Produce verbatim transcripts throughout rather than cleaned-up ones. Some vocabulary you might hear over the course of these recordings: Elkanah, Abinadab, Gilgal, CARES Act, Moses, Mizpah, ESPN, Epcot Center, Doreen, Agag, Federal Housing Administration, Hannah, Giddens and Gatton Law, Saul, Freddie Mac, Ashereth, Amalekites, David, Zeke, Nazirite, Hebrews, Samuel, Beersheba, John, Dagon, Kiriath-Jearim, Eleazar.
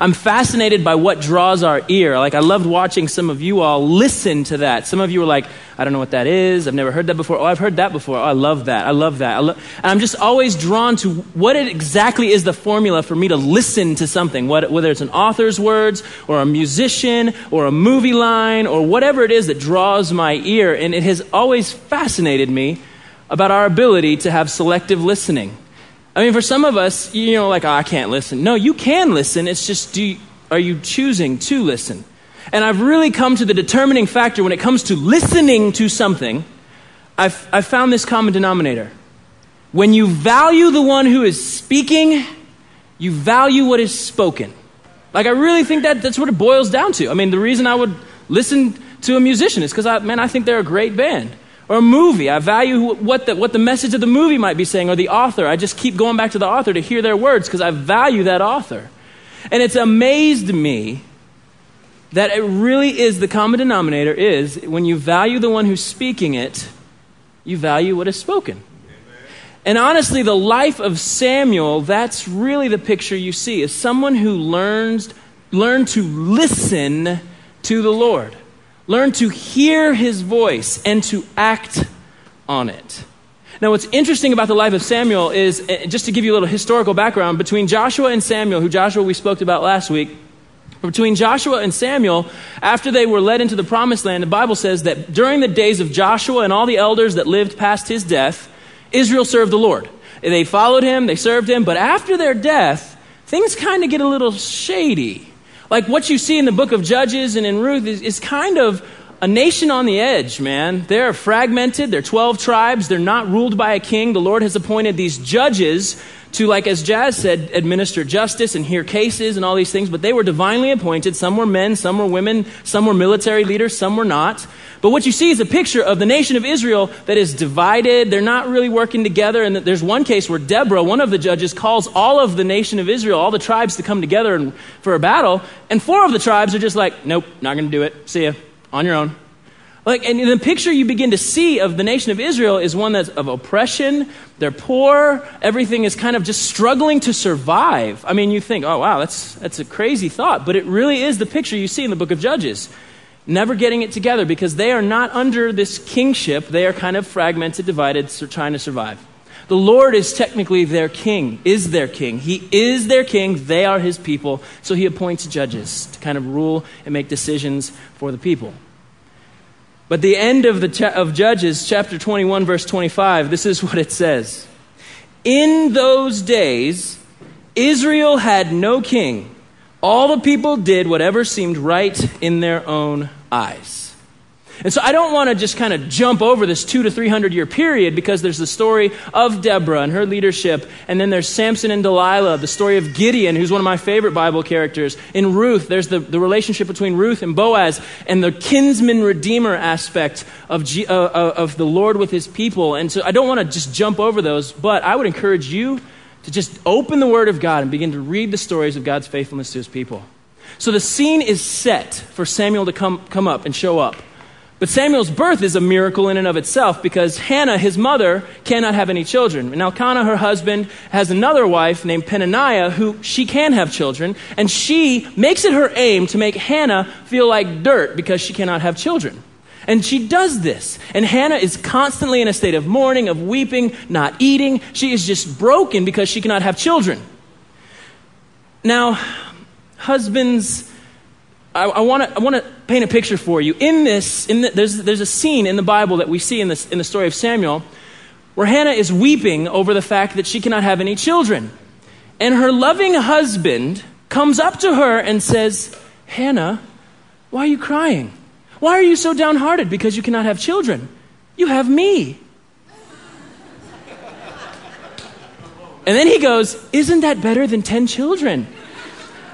I'm fascinated by what draws our ear. Like, I loved watching some of you all listen to that. Some of you were like, I don't know what that is. I've never heard that before. Oh, I've heard that before. Oh, I love that. I love that. I lo-. And I'm just always drawn to what it exactly is the formula for me to listen to something, what, whether it's an author's words or a musician or a movie line or whatever it is that draws my ear. And it has always fascinated me about our ability to have selective listening. I mean, for some of us, you know, like, oh, I can't listen. No, you can listen. It's just, do you, are you choosing to listen? And I've really come to the determining factor when it comes to listening to something. I've, I've found this common denominator. When you value the one who is speaking, you value what is spoken. Like, I really think that that's what it boils down to. I mean, the reason I would listen to a musician is because, I, man, I think they're a great band. Or a movie, I value what the, what the message of the movie might be saying, or the author. I just keep going back to the author to hear their words because I value that author. And it's amazed me that it really is, the common denominator is, when you value the one who's speaking it, you value what is spoken. Amen. And honestly, the life of Samuel, that's really the picture you see, is someone who learns, learned to listen to the Lord. Learn to hear his voice and to act on it. Now, what's interesting about the life of Samuel is, just to give you a little historical background, between Joshua and Samuel, who Joshua we spoke about last week, between Joshua and Samuel, after they were led into the promised land, the Bible says that during the days of Joshua and all the elders that lived past his death, Israel served the Lord. They followed him, they served him, but after their death, things kind of get a little shady. Like, what you see in the book of Judges and in Ruth is, is kind of a nation on the edge, man. They're fragmented. They're twelve tribes. They're not ruled by a king. The Lord has appointed these judges to, like as Jazz said, administer justice and hear cases and all these things. But they were divinely appointed. Some were men. Some were women. Some were military leaders. Some were not. But what you see is a picture of the nation of Israel that is divided. They're not really working together. And there's one case where Deborah, one of the judges, calls all of the nation of Israel, all the tribes, to come together and, for a battle. And four of the tribes are just like, nope, not going to do it. See ya. On your own. Like, and the picture you begin to see of the nation of Israel is one that's of oppression. They're poor. Everything is kind of just struggling to survive. I mean, you think, oh, wow, that's that's a crazy thought. But it really is the picture you see in the book of Judges. Never getting it together because they are not under this kingship. They are kind of fragmented, divided, so trying to survive. The Lord is technically their king, is their king. He is their king. They are his people. So he appoints judges to kind of rule and make decisions for the people. But the end of the cha- of Judges, chapter twenty-one, verse twenty-five, this is what it says. In those days, Israel had no king. All the people did whatever seemed right in their own eyes. And so I don't want to just kind of jump over this two to three hundred year period because there's the story of Deborah and her leadership. And then there's Samson and Delilah, the story of Gideon, who's one of my favorite Bible characters. In Ruth, there's the, the relationship between Ruth and Boaz and the kinsman redeemer aspect of, G, uh, of the Lord with his people. And so I don't want to just jump over those, but I would encourage you to just open the Word of God and begin to read the stories of God's faithfulness to his people. So the scene is set for Samuel to come, come up and show up. But Samuel's birth is a miracle in and of itself because Hannah, his mother, cannot have any children. And Elkanah, her husband, has another wife named Peninnah who she can have children. And she makes it her aim to make Hannah feel like dirt because she cannot have children. And she does this. And Hannah is constantly in a state of mourning, of weeping, not eating. She is just broken because she cannot have children. Now, husbands, I want to I want to paint a picture for you. In this, in the, there's there's a scene in the Bible that we see in this in the story of Samuel, where Hannah is weeping over the fact that she cannot have any children, and her loving husband comes up to her and says, "Hannah, why are you crying? Why are you so downhearted because you cannot have children? You have me." And then he goes, "Isn't that better than ten children?"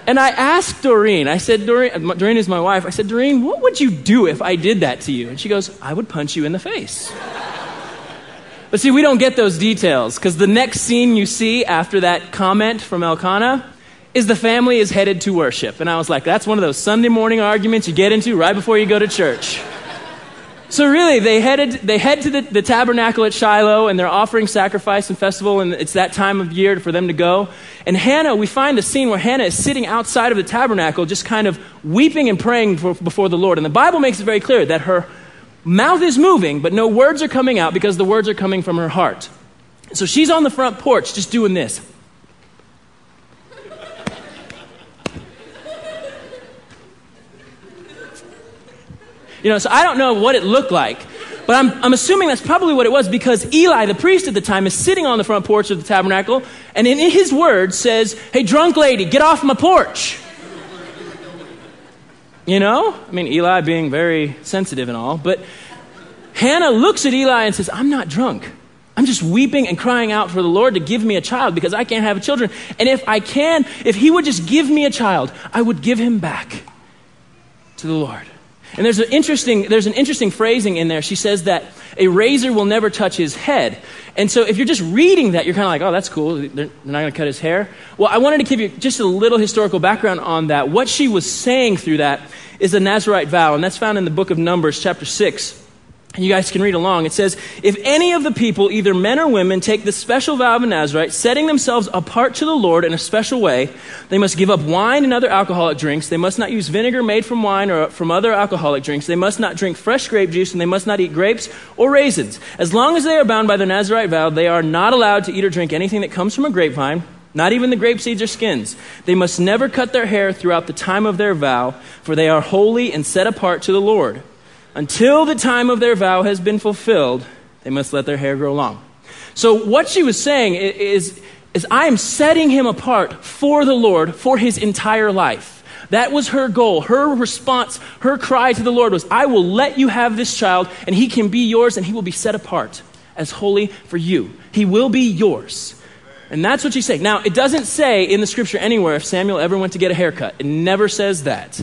And I asked Doreen, I said, Doreen, Doreen is my wife. I said, Doreen, what would you do if I did that to you? And she goes, I would punch you in the face. But see, we don't get those details because the next scene you see after that comment from Elkanah is the family is headed to worship. And I was like, that's one of those Sunday morning arguments you get into right before you go to church. So really, they headed. They head to the, the tabernacle at Shiloh, and they're offering sacrifice and festival, and it's that time of year for them to go. And Hannah, we find a scene where Hannah is sitting outside of the tabernacle, just kind of weeping and praying for, before the Lord. And the Bible makes it very clear that her mouth is moving, but no words are coming out because the words are coming from her heart. So she's on the front porch just doing this. You know, so I don't know what it looked like, but I'm, I'm assuming that's probably what it was, because Eli, the priest at the time, is sitting on the front porch of the tabernacle, and in his words says, "Hey, drunk lady, get off my porch." You know, I mean, Eli being very sensitive and all, but Hannah looks at Eli and says, "I'm not drunk. I'm just weeping and crying out for the Lord to give me a child because I can't have children. And if I can, if he would just give me a child, I would give him back to the Lord." And there's an interesting there's an interesting phrasing in there. She says that a razor will never touch his head. And so if you're just reading that, you're kind of like, oh, that's cool. They're, they're not going to cut his hair. Well, I wanted to give you just a little historical background on that. What she was saying through that is the Nazirite vow, and that's found in the book of Numbers, chapter six. And you guys can read along. It says, "If any of the people, either men or women, take the special vow of a Nazirite, setting themselves apart to the Lord in a special way, they must give up wine and other alcoholic drinks. They must not use vinegar made from wine or from other alcoholic drinks. They must not drink fresh grape juice, and they must not eat grapes or raisins. As long as they are bound by their Nazirite vow, they are not allowed to eat or drink anything that comes from a grapevine, not even the grape seeds or skins. They must never cut their hair throughout the time of their vow, for they are holy and set apart to the Lord. Until the time of their vow has been fulfilled, they must let their hair grow long." So what she was saying is, is I am setting him apart for the Lord for his entire life. That was her goal. Her response, her cry to the Lord was, I will let you have this child, and he can be yours, and he will be set apart as holy for you. He will be yours. And that's what she's saying. Now, it doesn't say in the scripture anywhere if Samuel ever went to get a haircut. It never says that.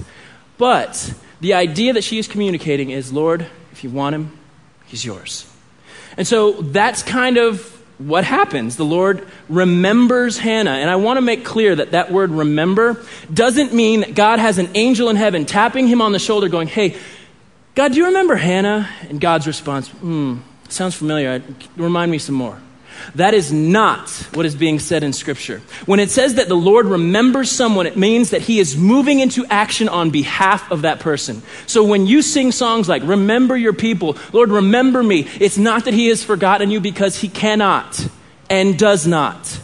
But the idea that she is communicating is, Lord, if you want him, he's yours. And so that's kind of what happens. The Lord remembers Hannah. And I want to make clear that that word remember doesn't mean that God has an angel in heaven tapping him on the shoulder going, hey, God, do you remember Hannah? And God's response, hmm, sounds familiar. Remind me some more. That is not what is being said in Scripture. When it says that the Lord remembers someone, it means that he is moving into action on behalf of that person. So when you sing songs like, remember your people, Lord, remember me, it's not that he has forgotten you, because he cannot and does not.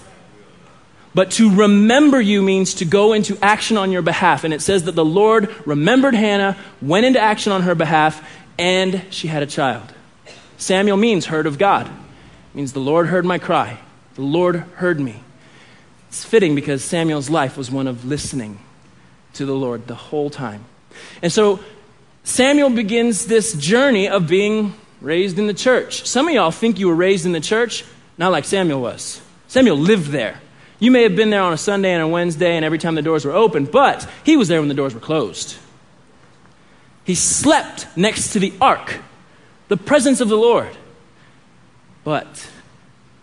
But to remember you means to go into action on your behalf. And it says that the Lord remembered Hannah, went into action on her behalf, and she had a child. Samuel means heard of God. Means the Lord heard my cry. The Lord heard me. It's fitting because Samuel's life was one of listening to the Lord the whole time. And so Samuel begins this journey of being raised in the church. Some of y'all think you were raised in the church, not like Samuel was. Samuel lived there. You may have been there on a Sunday and a Wednesday and every time the doors were open, but he was there when the doors were closed. He slept next to the ark, the presence of the Lord. But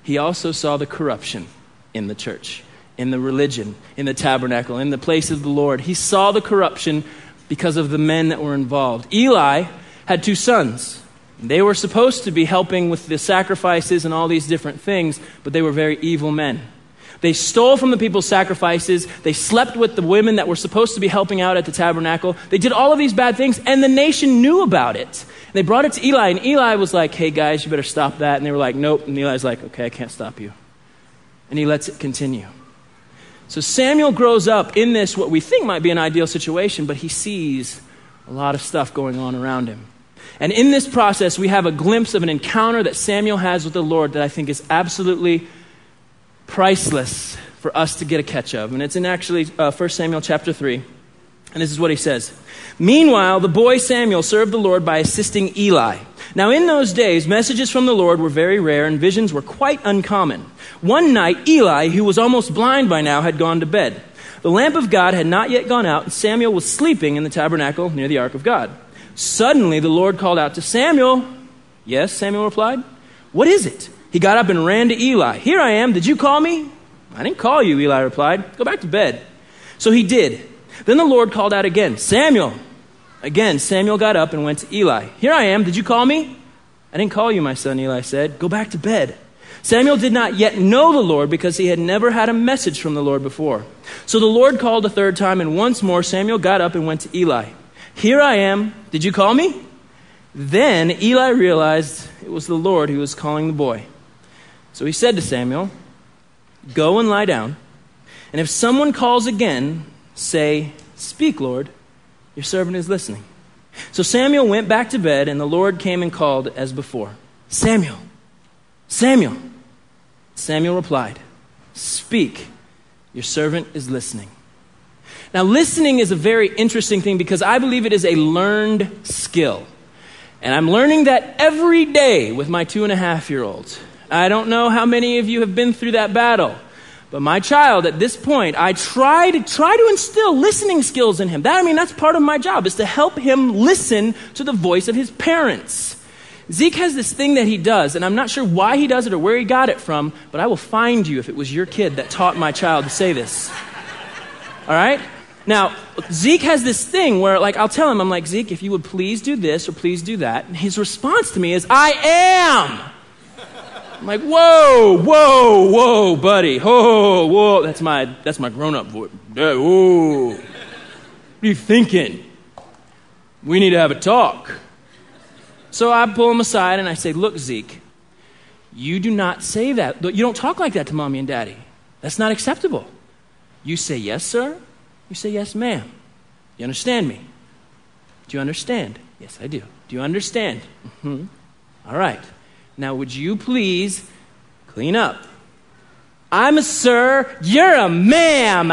he also saw the corruption in the church, in the religion, in the tabernacle, in the place of the Lord. He saw the corruption because of the men that were involved. Eli had two sons. They were supposed to be helping with the sacrifices and all these different things, but they were very evil men. They stole from the people's sacrifices. They slept with the women that were supposed to be helping out at the tabernacle. They did all of these bad things, and the nation knew about it. They brought it to Eli, and Eli was like, hey, guys, you better stop that. And they were like, nope. And Eli's like, okay, I can't stop you. And he lets it continue. So Samuel grows up in this, what we think might be an ideal situation, but he sees a lot of stuff going on around him. And in this process, we have a glimpse of an encounter that Samuel has with the Lord that I think is absolutely priceless for us to get a catch of. And it's in actually uh, First Samuel chapter three. And this is what he says. Meanwhile, the boy Samuel served the Lord by assisting Eli. Now in those days, messages from the Lord were very rare and visions were quite uncommon. One night, Eli, who was almost blind by now, had gone to bed. The lamp of God had not yet gone out, and Samuel was sleeping in the tabernacle near the ark of God. Suddenly, the Lord called out to Samuel. Yes, Samuel replied. What is it? He got up and ran to Eli. Here I am. Did you call me? I didn't call you, Eli replied. Go back to bed. So he did. Then the Lord called out again, Samuel. Again, Samuel got up and went to Eli. "Here I am. Did you call me?" "I didn't call you, my son," Eli said. "Go back to bed." Samuel did not yet know the Lord because he had never had a message from the Lord before. So the Lord called a third time, and once more Samuel got up and went to Eli. "Here I am. Did you call me?" Then Eli realized it was the Lord who was calling the boy. So he said to Samuel, "Go and lie down. And if someone calls again, say, 'Speak, Lord. Your servant is listening.'" So Samuel went back to bed, and the Lord came and called as before, "Samuel, Samuel." Samuel replied, "Speak. Your servant is listening." Now, listening is a very interesting thing because I believe it is a learned skill. And I'm learning that every day with my two and a half year olds. I don't know how many of you have been through that battle, but my child at this point, I try to try to instill listening skills in him. That I mean, that's part of my job, is to help him listen to the voice of his parents. Zeke has this thing that he does, and I'm not sure why he does it or where he got it from, but I will find you if it was your kid that taught my child to say this. All right? Now, Zeke has this thing where, like, I'll tell him, I'm like, "Zeke, if you would please do this or please do that." And his response to me is, "I am." I'm like, "Whoa, whoa, whoa, buddy. Oh, whoa." That's my, that's my grown-up voice. "Whoa. What are you thinking? We need to have a talk." So I pull him aside and I say, "Look, Zeke, you do not say that. You don't talk like that to mommy and daddy. That's not acceptable. You say, 'Yes, sir.' You say, 'Yes, ma'am.' You understand me? Do you understand?" "Yes, I do." "Do you understand?" "Mm-hmm." "All right. Now, would you please clean up?" "I'm a sir, you're a ma'am."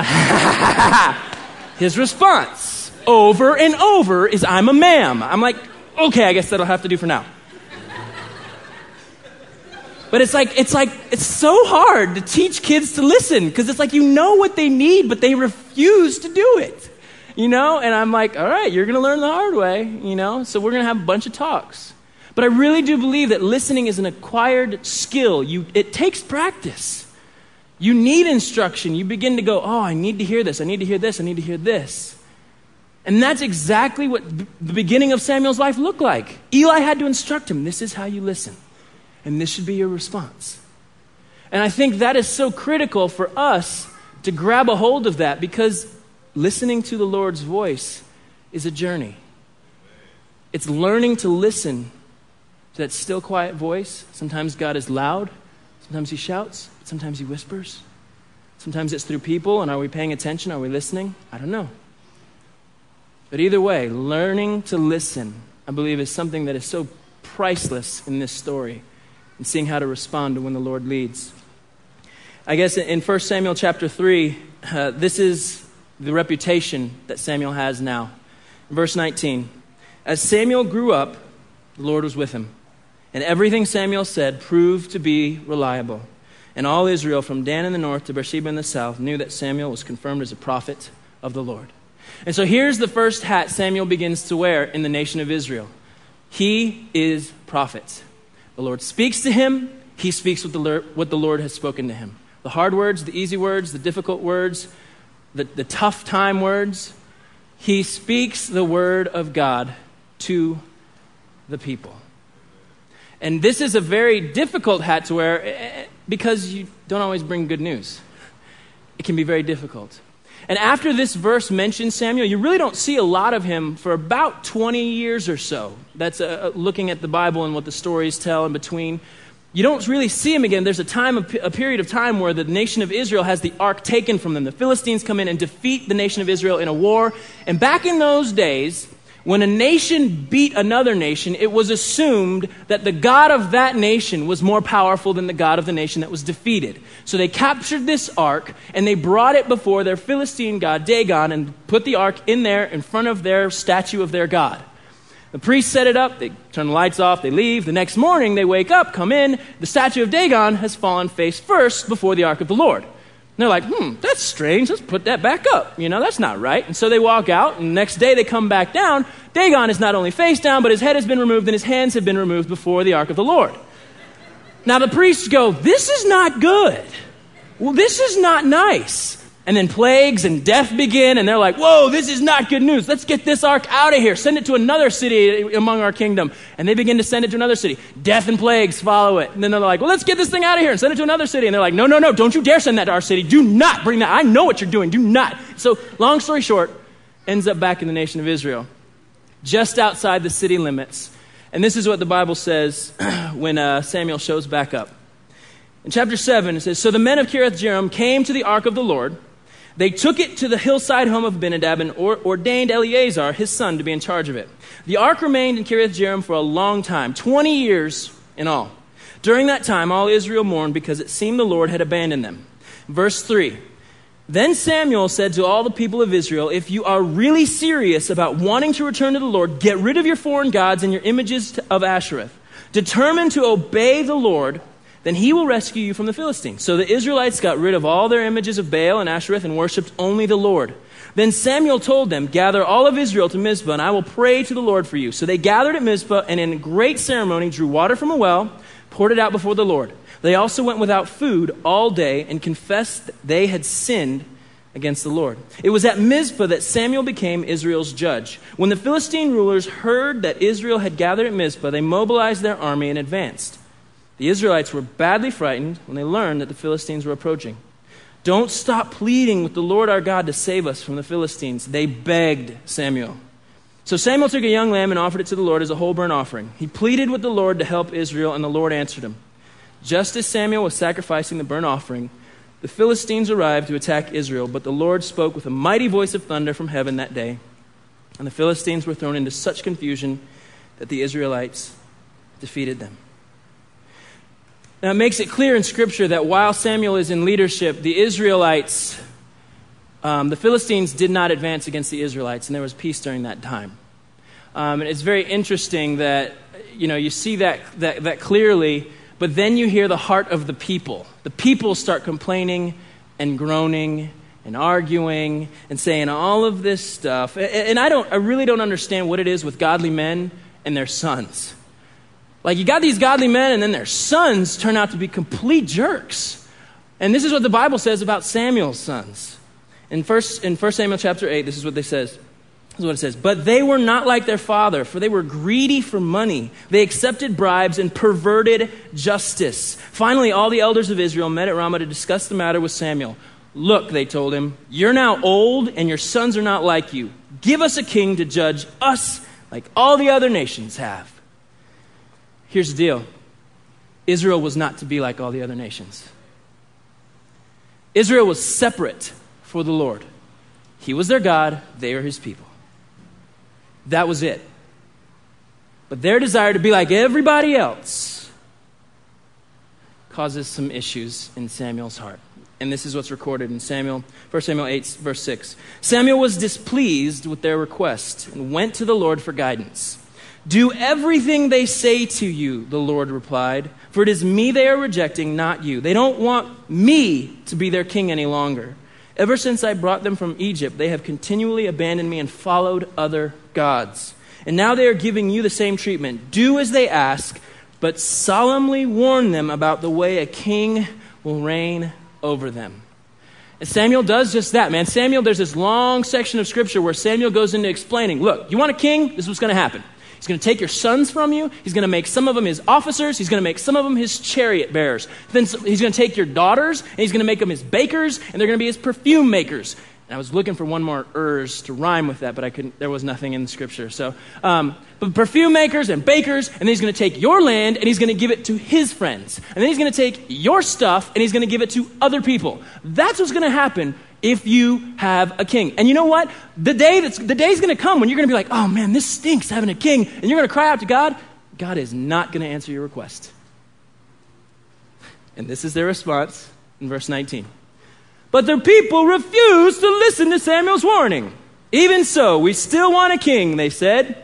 His response over and over is, "I'm a ma'am." I'm like, "Okay, I guess that'll have to do for now." But it's like, it's like, it's so hard to teach kids to listen because it's like, you know what they need, but they refuse to do it, you know? And I'm like, "All right, you're going to learn the hard way, you know? So we're going to have a bunch of talks." But I really do believe that listening is an acquired skill. You, it takes practice. You need instruction. You begin to go, "Oh, I need to hear this. I need to hear this. I need to hear this." And that's exactly what b- the beginning of Samuel's life looked like. Eli had to instruct him, "This is how you listen. And this should be your response." And I think that is so critical for us to grab a hold of that, because listening to the Lord's voice is a journey. It's learning to listen to that still, quiet voice. Sometimes God is loud. Sometimes he shouts. Sometimes he whispers. Sometimes it's through people. And are we paying attention? Are we listening? I don't know. But either way, learning to listen, I believe, is something that is so priceless in this story, and seeing how to respond to when the Lord leads. I guess in First Samuel chapter three, uh, this is the reputation that Samuel has now. In verse nineteen, as Samuel grew up, the Lord was with him. And everything Samuel said proved to be reliable. And all Israel, from Dan in the north to Beersheba in the south, knew that Samuel was confirmed as a prophet of the Lord. And so here's the first hat Samuel begins to wear in the nation of Israel. He is prophet. The Lord speaks to him. He speaks what the Lord, what the Lord has spoken to him. The hard words, the easy words, the difficult words, the, the tough time words. He speaks the word of God to the people. And this is a very difficult hat to wear because you don't always bring good news. It can be very difficult. And after this verse mentions Samuel, you really don't see a lot of him for about twenty years or so. That's uh, looking at the Bible and what the stories tell in between. You don't really see him again. There's a time, a period of time where the nation of Israel has the ark taken from them. The Philistines come in and defeat the nation of Israel in a war. And back in those days, when a nation beat another nation, it was assumed that the god of that nation was more powerful than the god of the nation that was defeated. So they captured this ark, and they brought it before their Philistine god, Dagon, and put the ark in there in front of their statue of their god. The priests set it up, they turn the lights off, they leave. The next morning, they wake up, come in, the statue of Dagon has fallen face first before the ark of the Lord. And they're like, hmm, that's strange. Let's put that back up. You know, that's not right. And so they walk out, and the next day they come back down. Dagon is not only face down, but his head has been removed and his hands have been removed before the ark of the Lord. Now the priests go, this is not good. Well, this is not nice. And then plagues and death begin, and they're like, whoa, this is not good news. Let's get this ark out of here. Send it to another city among our kingdom. And they begin to send it to another city. Death and plagues follow it. And then they're like, well, let's get this thing out of here and send it to another city. And they're like, no, no, no, don't you dare send that to our city. Do not bring that. I know what you're doing. Do not. So long story short, ends up back in the nation of Israel, just outside the city limits. And this is what the Bible says when uh, Samuel shows back up. In chapter seven, it says, so the men of Kiriath-Jearim came to the ark of the Lord. They took it to the hillside home of Abinadab and or- ordained Eleazar, his son, to be in charge of it. The ark remained in Kiriath-Jearim for a long time, twenty years in all. During that time, all Israel mourned because it seemed the Lord had abandoned them. Verse three, then Samuel said to all the people of Israel, if you are really serious about wanting to return to the Lord, get rid of your foreign gods and your images of Ashereth. Determined to obey the Lord, then he will rescue you from the Philistines. So the Israelites got rid of all their images of Baal and Ashereth and worshipped only the Lord. Then Samuel told them, gather all of Israel to Mizpah, and I will pray to the Lord for you. So they gathered at Mizpah, and in great ceremony drew water from a well, poured it out before the Lord. They also went without food all day and confessed that they had sinned against the Lord. It was at Mizpah that Samuel became Israel's judge. When the Philistine rulers heard that Israel had gathered at Mizpah, they mobilized their army and advanced. The Israelites were badly frightened when they learned that the Philistines were approaching. Don't stop pleading with the Lord our God to save us from the Philistines. They begged Samuel. So Samuel took a young lamb and offered it to the Lord as a whole burnt offering. He pleaded with the Lord to help Israel, and the Lord answered him. Just as Samuel was sacrificing the burnt offering, the Philistines arrived to attack Israel, but the Lord spoke with a mighty voice of thunder from heaven that day, and the Philistines were thrown into such confusion that the Israelites defeated them. Now, it makes it clear in Scripture that while Samuel is in leadership, the Israelites, um, the Philistines did not advance against the Israelites, and there was peace during that time. Um, and it's very interesting that, you know, you see that, that, that clearly, but then you hear the heart of the people. The people start complaining and groaning and arguing and saying all of this stuff. And I don't, I really don't understand what it is with godly men and their sons. Like, you got these godly men, and then their sons turn out to be complete jerks. And this is what the Bible says about Samuel's sons. In first, in First Samuel chapter eight, this is what they says. This is what it says. But they were not like their father, for they were greedy for money. They accepted bribes and perverted justice. Finally, all the elders of Israel met at Ramah to discuss the matter with Samuel. Look, they told him, you're now old, and your sons are not like you. Give us a king to judge us like all the other nations have. Here's the deal. Israel was not to be like all the other nations. Israel was separate for the Lord. He was their God. They were his people. That was it. But their desire to be like everybody else causes some issues in Samuel's heart. And this is what's recorded in Samuel, First Samuel eight, verse six. Samuel was displeased with their request and went to the Lord for guidance. Do everything they say to you, the Lord replied, for it is me they are rejecting, not you. They don't want me to be their king any longer. Ever since I brought them from Egypt, they have continually abandoned me and followed other gods. And now they are giving you the same treatment. Do as they ask, but solemnly warn them about the way a king will reign over them. And Samuel does just that, man. Samuel, there's this long section of Scripture where Samuel goes into explaining, look, you want a king? This is what's going to happen. He's going to take your sons from you. He's going to make some of them his officers. He's going to make some of them his chariot bearers. Then he's going to take your daughters, and he's going to make them his bakers, and they're going to be his perfume makers. And I was looking for one more ers to rhyme with that, but I couldn't. There was nothing in the Scripture. So, um, but perfume makers and bakers, and then he's going to take your land, and he's going to give it to his friends. And then he's going to take your stuff, and he's going to give it to other people. That's what's going to happen if you have a king. And you know what? The day that's the day's going to come when you're going to be like, oh man, this stinks having a king. And you're going to cry out to God. God is not going to answer your request. And this is their response in verse nineteen. But the people refused to listen to Samuel's warning. Even so, we still want a king, they said.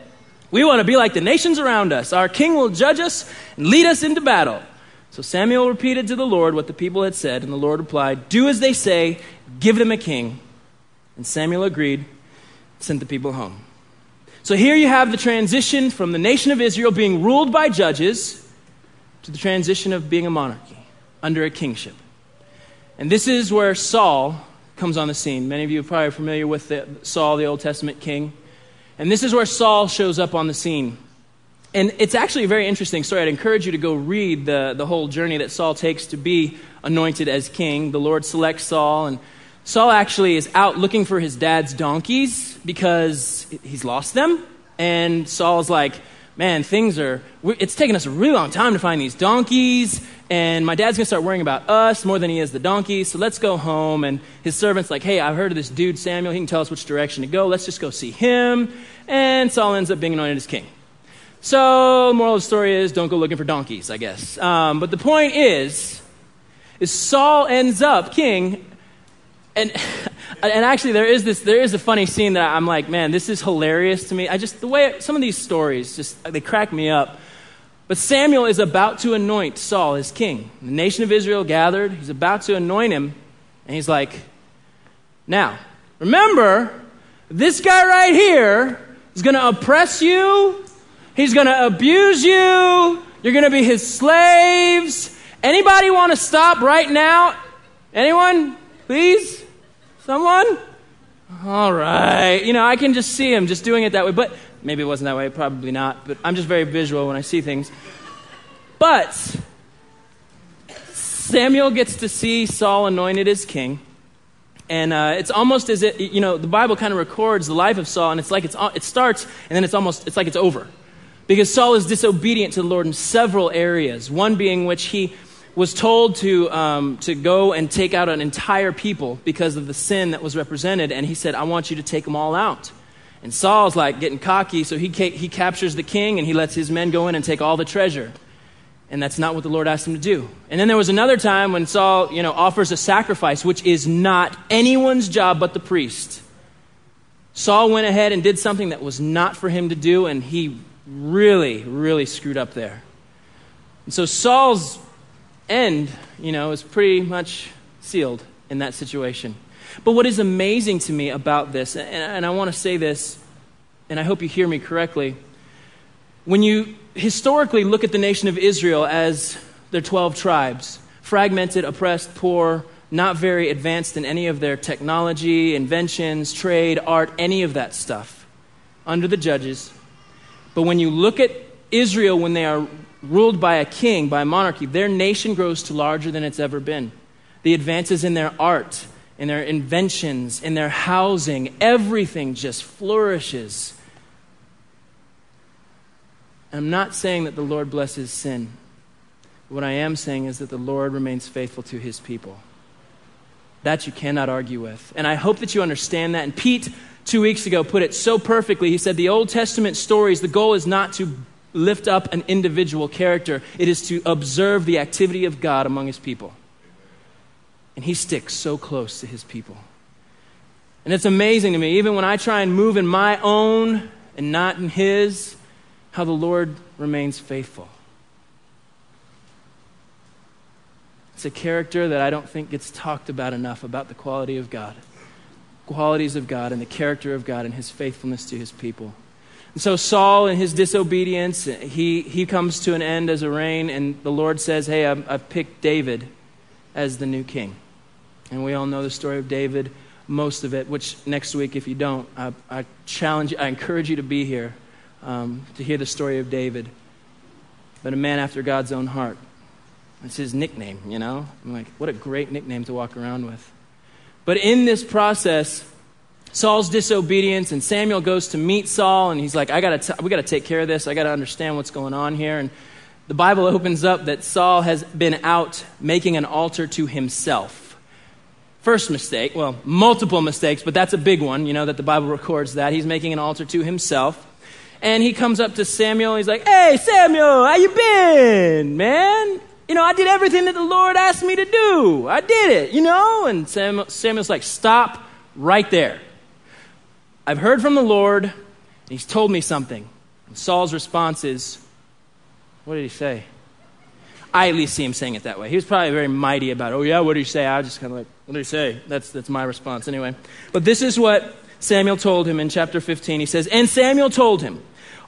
We want to be like the nations around us. Our king will judge us and lead us into battle. So Samuel repeated to the Lord what the people had said, and the Lord replied, do as they say, give them a king. And Samuel agreed, sent the people home. So here you have the transition from the nation of Israel being ruled by judges to the transition of being a monarchy under a kingship. And this is where Saul comes on the scene. Many of you are probably familiar with the, Saul, the Old Testament king. And this is where Saul shows up on the scene. And it's actually a very interesting story. I'd encourage you to go read the, the whole journey that Saul takes to be anointed as king. The Lord selects Saul, and Saul actually is out looking for his dad's donkeys because he's lost them. And Saul's like, man, things are, it's taken us a really long time to find these donkeys, and my dad's going to start worrying about us more than he is the donkeys, so let's go home. And his servant's like, hey, I've heard of this dude, Samuel. He can tell us which direction to go. Let's just go see him. And Saul ends up being anointed as king. So, moral of the story is, don't go looking for donkeys, I guess. Um, but the point is, is Saul ends up king. And and actually, there is this there is a funny scene that I'm like, man, this is hilarious to me. I just the way some of these stories just they crack me up. But Samuel is about to anoint Saul as king. The nation of Israel gathered. He's about to anoint him, and he's like, now remember, this guy right here is going to oppress you. He's going to abuse you. You're going to be his slaves. Anybody want to stop right now? Anyone? Please? Someone? All right. You know, I can just see him just doing it that way. But maybe it wasn't that way. Probably not. But I'm just very visual when I see things. But Samuel gets to see Saul anointed as king. And uh, it's almost as if, you know, the Bible kind of records the life of Saul. And it's like it's, it starts and then it's almost, it's like it's over. Because Saul is disobedient to the Lord in several areas. One being which he was told to um, to go and take out an entire people because of the sin that was represented, and he said, I want you to take them all out. And Saul's like getting cocky, so he, ca- he captures the king, and he lets his men go in and take all the treasure. And that's not what the Lord asked him to do. And then there was another time when Saul, you know, offers a sacrifice, which is not anyone's job but the priest. Saul went ahead and did something that was not for him to do, and he really, really screwed up there. And so Saul's end, you know, is pretty much sealed in that situation. But what is amazing to me about this, and, and I want to say this, and I hope you hear me correctly, when you historically look at the nation of Israel as their twelve tribes, fragmented, oppressed, poor, not very advanced in any of their technology, inventions, trade, art, any of that stuff, under the judges. But when you look at Israel when they are ruled by a king, by a monarchy, their nation grows to larger than it's ever been. The advances in their art, in their inventions, in their housing, everything just flourishes. I'm not saying that the Lord blesses sin. What I am saying is that the Lord remains faithful to his people. That you cannot argue with. And I hope that you understand that. And Pete, two weeks ago, put it so perfectly. He said the Old Testament stories, the goal is not to lift up an individual character. It is to observe the activity of God among his people. And he sticks so close to his people. And it's amazing to me, even when I try and move in my own and not in his, how the Lord remains faithful. It's a character that I don't think gets talked about enough, about the quality of God, qualities of God and the character of God and his faithfulness to his people. And so Saul, in his disobedience, he, he comes to an end as a reign, and the Lord says, hey, I've, I've picked David as the new king. And we all know the story of David, most of it, which next week, if you don't, I, I challenge you, I encourage you to be here um, to hear the story of David. But a man after God's own heart. That's his nickname, you know? I'm like, what a great nickname to walk around with. But in this process, Saul's disobedience, and Samuel goes to meet Saul, and he's like, I gotta t- we got to take care of this. I got to understand what's going on here. And the Bible opens up that Saul has been out making an altar to himself. First mistake, well, multiple mistakes, but that's a big one, you know, that the Bible records that. He's making an altar to himself. And he comes up to Samuel, and he's like, hey, Samuel, how you been, man? You know, I did everything that the Lord asked me to do. I did it, you know? And Samuel, Samuel's like, stop right there. I've heard from the Lord, and he's told me something. And Saul's response is, what did he say? I at least see him saying it that way. He was probably very mighty about, oh yeah, what did he say? I was just kind of like, what did he say? That's that's my response anyway. But this is what Samuel told him in chapter fifteen. He says, and Samuel told him,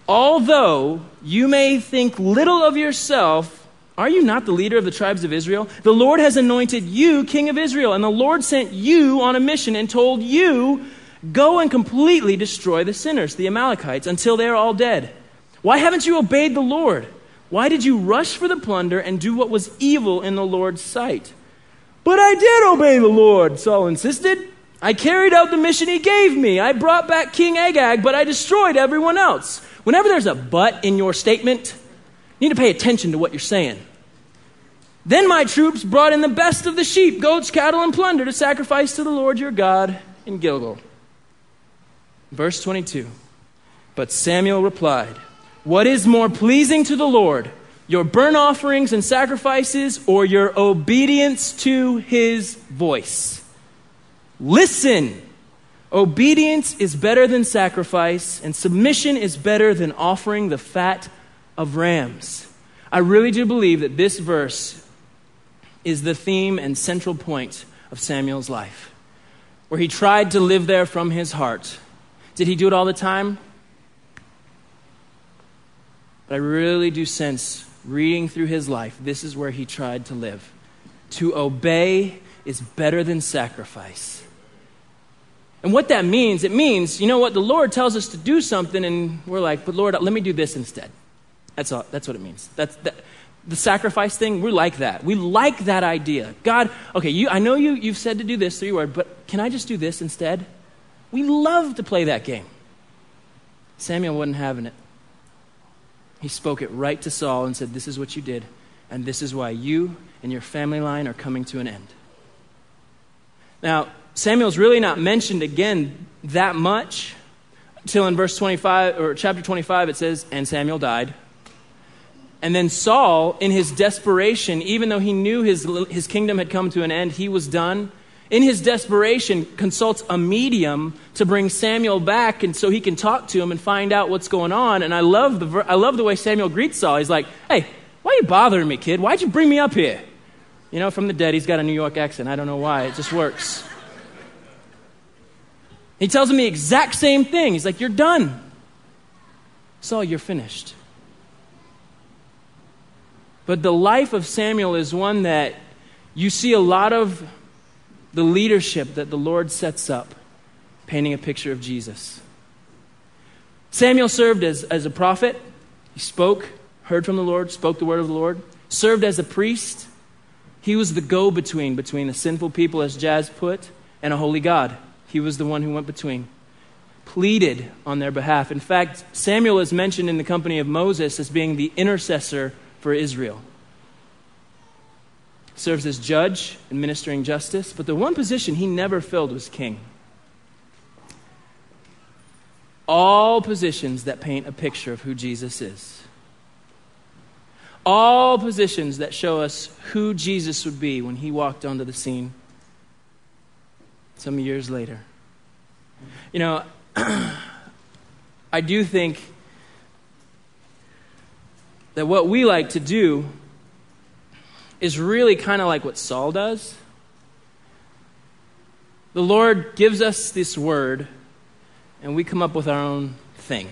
although you may think little of yourself, Are you not the leader of the tribes of Israel? The Lord has anointed you king of Israel, and the Lord sent you on a mission and told you, go and completely destroy the sinners, the Amalekites, until they are all dead. Why haven't you obeyed the Lord? Why did you rush for the plunder and do what was evil in the Lord's sight? But I did obey the Lord, Saul insisted. I carried out the mission he gave me. I brought back King Agag, but I destroyed everyone else. Whenever there's a but in your statement, you need to pay attention to what you're saying. Then my troops brought in the best of the sheep, goats, cattle, and plunder to sacrifice to the Lord your God in Gilgal. Verse twenty-two, but Samuel replied, what is more pleasing to the Lord, your burnt offerings and sacrifices, or your obedience to his voice? Listen, obedience is better than sacrifice, and submission is better than offering the fat of rams. I really do believe that this verse is the theme and central point of Samuel's life, where he tried to live there from his heart. Did he do it all the time? But I really do sense, reading through his life, this is where he tried to live. To obey is better than sacrifice. And what that means, it means, you know what, the Lord tells us to do something, and we're like, but Lord, let me do this instead. That's all. That's what it means. That's that, the sacrifice thing. We like that. We like that idea. God, okay, you, I know you, you've said to do this through your word, but can I just do this instead? We love to play that game. Samuel wasn't having it. He spoke it right to Saul and said, this is what you did, and this is why you and your family line are coming to an end. Now, Samuel's really not mentioned again that much until in verse twenty-five, or chapter twenty-five, it says, and Samuel died. And then Saul, in his desperation, even though he knew his, his kingdom had come to an end, he was done. In his desperation, consults a medium to bring Samuel back, and so he can talk to him and find out what's going on. And I love the I love the way Samuel greets Saul. He's like, hey, why are you bothering me, kid? Why'd you bring me up here? You know, from the dead, he's got a New York accent. I don't know why. It just works. He tells him the exact same thing. He's like, you're done. Saul, you're finished. But the life of Samuel is one that you see a lot of the leadership that the Lord sets up, painting a picture of Jesus. Samuel served as, as a prophet. He spoke, heard from the Lord, spoke the word of the Lord. Served as a priest. He was the go-between between the sinful people, as Jazz put, and a holy God. He was the one who went between. Pleaded on their behalf. In fact, Samuel is mentioned in the company of Moses as being the intercessor for Israel. Serves as judge, administering justice, but the one position he never filled was king. All positions that paint a picture of who Jesus is. All positions that show us who Jesus would be when he walked onto the scene some years later. You know, I do think that what we like to do is really kind of like what Saul does. The Lord gives us this word, and we come up with our own thing.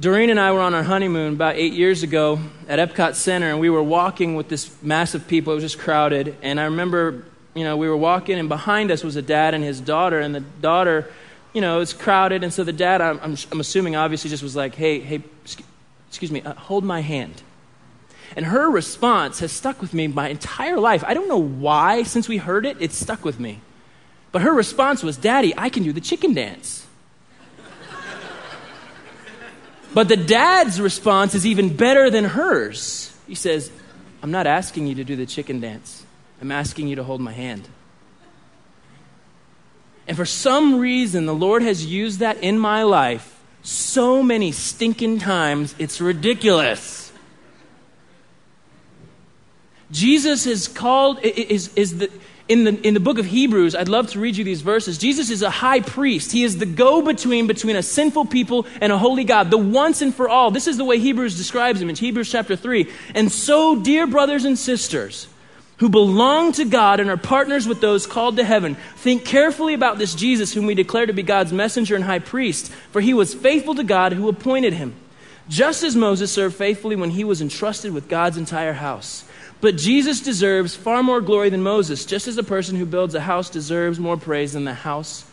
Doreen and I were on our honeymoon about eight years ago at Epcot Center, and we were walking with this mass of people. It was just crowded, and I remember, you know, we were walking, and behind us was a dad and his daughter, and the daughter, you know, it's crowded, and so the dad, I'm, I'm, I'm assuming, obviously just was like, hey, hey, excuse me, uh, hold my hand. And her response has stuck with me my entire life. I don't know why, since we heard it, it's stuck with me. But her response was, Daddy, I can do the chicken dance. But the dad's response is even better than hers. He says, I'm not asking you to do the chicken dance. I'm asking you to hold my hand. And for some reason, the Lord has used that in my life so many stinking times, it's ridiculous. Jesus is called, is, is the, in, the, in the book of Hebrews, I'd love to read you these verses. Jesus is a high priest. He is the go-between between a sinful people and a holy God, the once and for all. This is the way Hebrews describes him in Hebrews chapter three. And so, dear brothers and sisters, who belong to God and are partners with those called to heaven, think carefully about this Jesus whom we declare to be God's messenger and high priest, for he was faithful to God who appointed him. just as Moses served faithfully when he was entrusted with God's entire house. But Jesus deserves far more glory than Moses, just as the person who builds a house deserves more praise than the house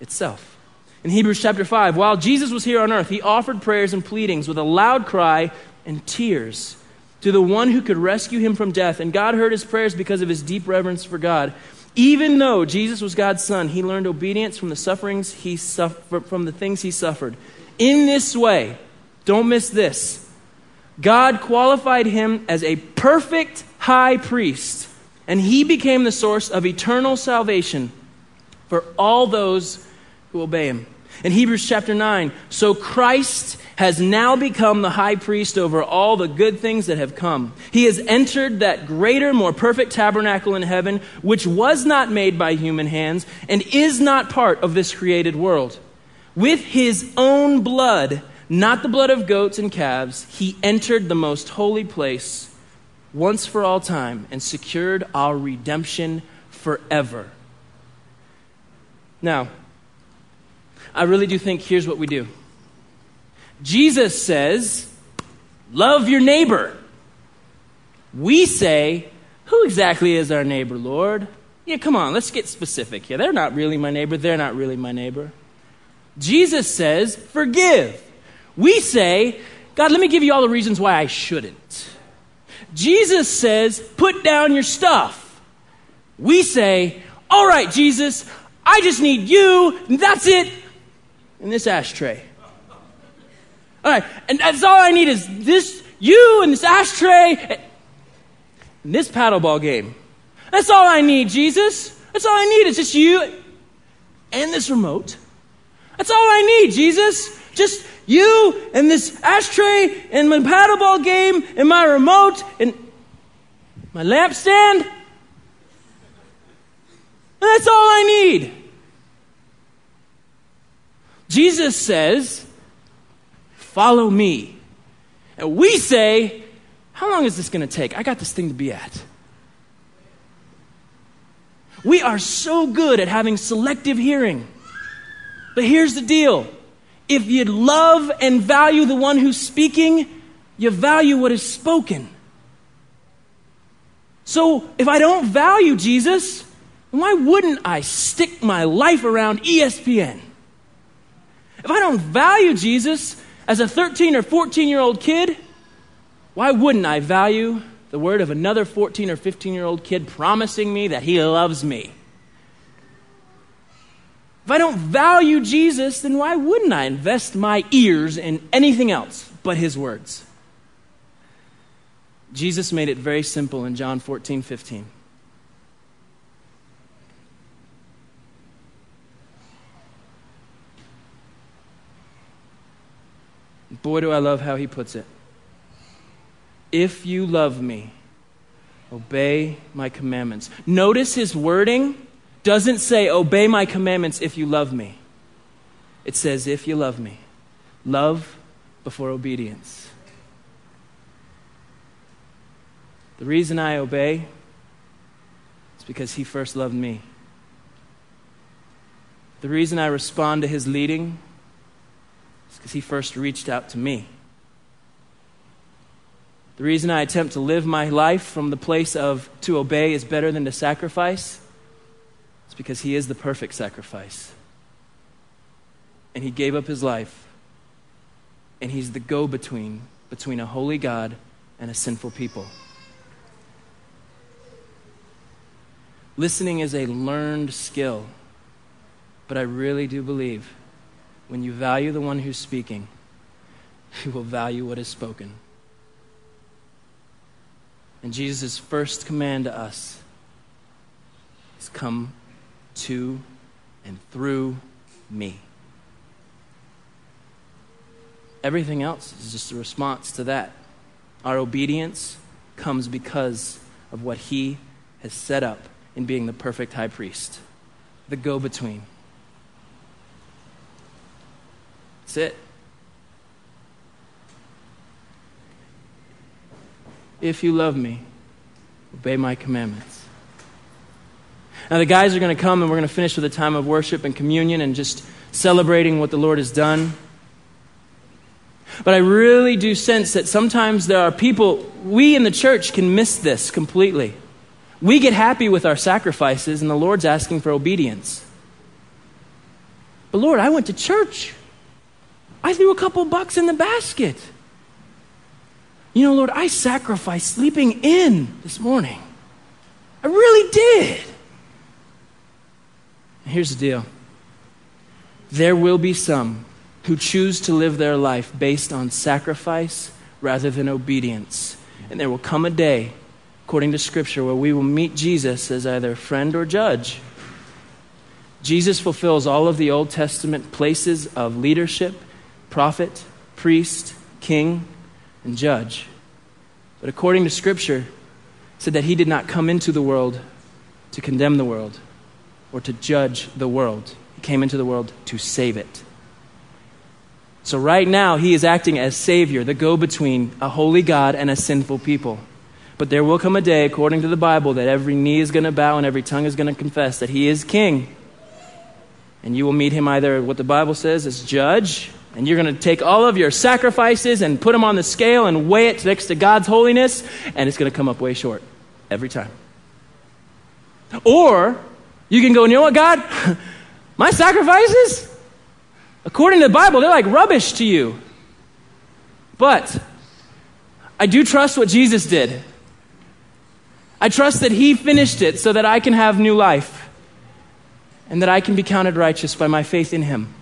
itself. In Hebrews chapter five, while Jesus was here on earth, he offered prayers and pleadings with a loud cry and tears to the one who could rescue him from death. And God heard his prayers because of his deep reverence for God. Even though Jesus was God's son, he learned obedience from the sufferings he suffered, from the things he suffered. In this way, don't miss this, God qualified him as a perfect high priest, and he became the source of eternal salvation for all those who obey him. In Hebrews chapter nine, so Christ has now become the high priest over all the good things that have come. He has entered that greater, more perfect tabernacle in heaven, which was not made by human hands and is not part of this created world. With his own blood, not the blood of goats and calves, he entered the most holy place once for all time and secured our redemption forever. Now, I really do think here's what we do. Jesus says, love your neighbor. We say, who exactly is our neighbor, Lord? Yeah, come on, let's get specific here. They're not really my neighbor. They're not really my neighbor. Jesus says, forgive. We say, God, let me give you all the reasons why I shouldn't. Jesus says, put down your stuff. We say, all right, Jesus, I just need you, and that's it. In this ashtray. All right, and that's all I need is this, you, and this ashtray, and this paddleball game. That's all I need, Jesus. That's all I need. It's just you and this remote. That's all I need, Jesus. Just you and this ashtray and my paddleball game and my remote and my lampstand. That's all I need. Jesus says, follow me. And we say, how long is this going to take? I got this thing to be at. We are so good at having selective hearing. But here's the deal. If you love and value the one who's speaking, you value what is spoken. So if I don't value Jesus, why wouldn't I stick my life around E S P N? If I don't value Jesus as a thirteen or fourteen-year-old kid, why wouldn't I value the word of another fourteen or fifteen-year-old kid promising me that he loves me? If I don't value Jesus, then why wouldn't I invest my ears in anything else but his words? Jesus made it very simple in John fourteen fifteen. Boy, do I love how he puts it. If you love me, obey my commandments. Notice his wording doesn't say, obey my commandments if you love me. It says, if you love me. Love before obedience. The reason I obey is because he first loved me. The reason I respond to his leading it's because he first reached out to me. The reason I attempt to live my life from the place of to obey is better than to sacrifice is because he is the perfect sacrifice. And he gave up his life. And he's the go-between between a holy God and a sinful people. Listening is a learned skill, but I really do believe when you value the one who's speaking, you will value what is spoken. And Jesus' first command to us is come to and through me. Everything else is just a response to that. Our obedience comes because of what he has set up in being the perfect high priest, the go-between. That's it. If you love me, obey my commandments. Now the guys are going to come and we're going to finish with a time of worship and communion and just celebrating what the Lord has done. But I really do sense that sometimes there are people, we in the church can miss this completely. We get happy with our sacrifices, and the Lord's asking for obedience. But Lord, I went to church. I threw a couple bucks in the basket. You know, Lord, I sacrificed sleeping in this morning. I really did. And here's the deal. There will be some who choose to live their life based on sacrifice rather than obedience. And there will come a day, according to Scripture, where we will meet Jesus as either friend or judge. Jesus fulfills all of the Old Testament places of leadership, prophet, priest, king, and judge. But according to Scripture, it said that he did not come into the world to condemn the world or to judge the world. He came into the world to save it. So right now, he is acting as Savior, the go-between, a holy God and a sinful people. But there will come a day, according to the Bible, that every knee is going to bow and every tongue is going to confess that he is king. And you will meet him either, what the Bible says, as judge, and you're going to take all of your sacrifices and put them on the scale and weigh it next to God's holiness, and it's going to come up way short every time. Or you can go, you know what, God? My sacrifices, according to the Bible, they're like rubbish to you. But I do trust what Jesus did. I trust that he finished it so that I can have new life and that I can be counted righteous by my faith in him.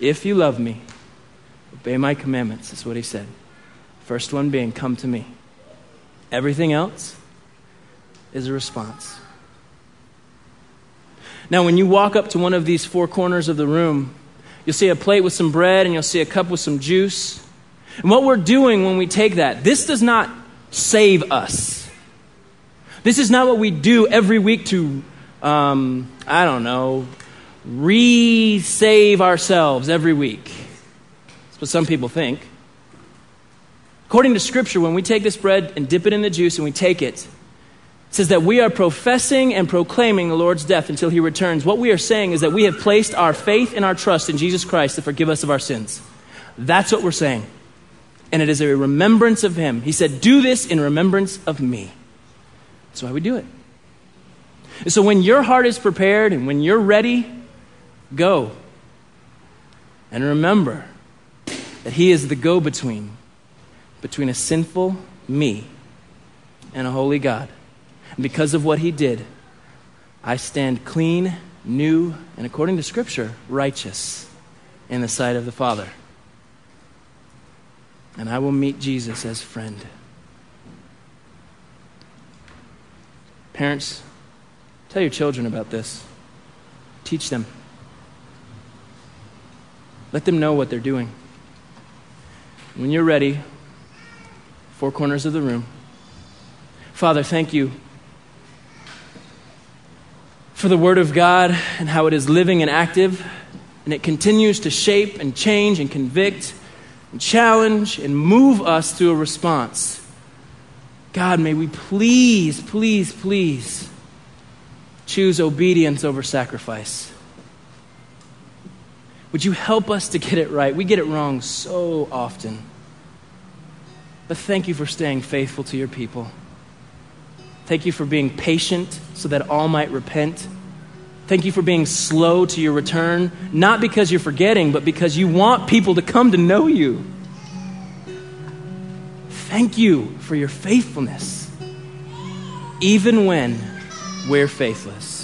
If you love me, obey my commandments, is what he said. First one being, come to me. Everything else is a response. Now, when you walk up to one of these four corners of the room, you'll see a plate with some bread and you'll see a cup with some juice. And what we're doing when we take that, this does not save us. This is not what we do every week to, um, I don't know, re-save ourselves every week. That's what some people think. According to Scripture, when we take this bread and dip it in the juice and we take it, it says that we are professing and proclaiming the Lord's death until he returns. What we are saying is that we have placed our faith and our trust in Jesus Christ to forgive us of our sins. That's what we're saying. And it is a remembrance of him. He said, do this in remembrance of me. That's why we do it. And so when your heart is prepared and when you're ready, go. And remember that he is the go-between between a sinful me and a holy God. And because of what he did, I stand clean, new, and according to Scripture, righteous in the sight of the Father. And I will meet Jesus as friend. Parents, tell your children about this. Teach them. Let them know what they're doing. When you're ready, four corners of the room. Father, thank you for the Word of God and how it is living and active, and it continues to shape and change and convict and challenge and move us through a response. God, may we please, please, please choose obedience over sacrifice. Would you help us to get it right? We get it wrong so often. But thank you for staying faithful to your people. Thank you for being patient so that all might repent. Thank you for being slow to your return, not because you're forgetting, but because you want people to come to know you. Thank you for your faithfulness, even when we're faithless.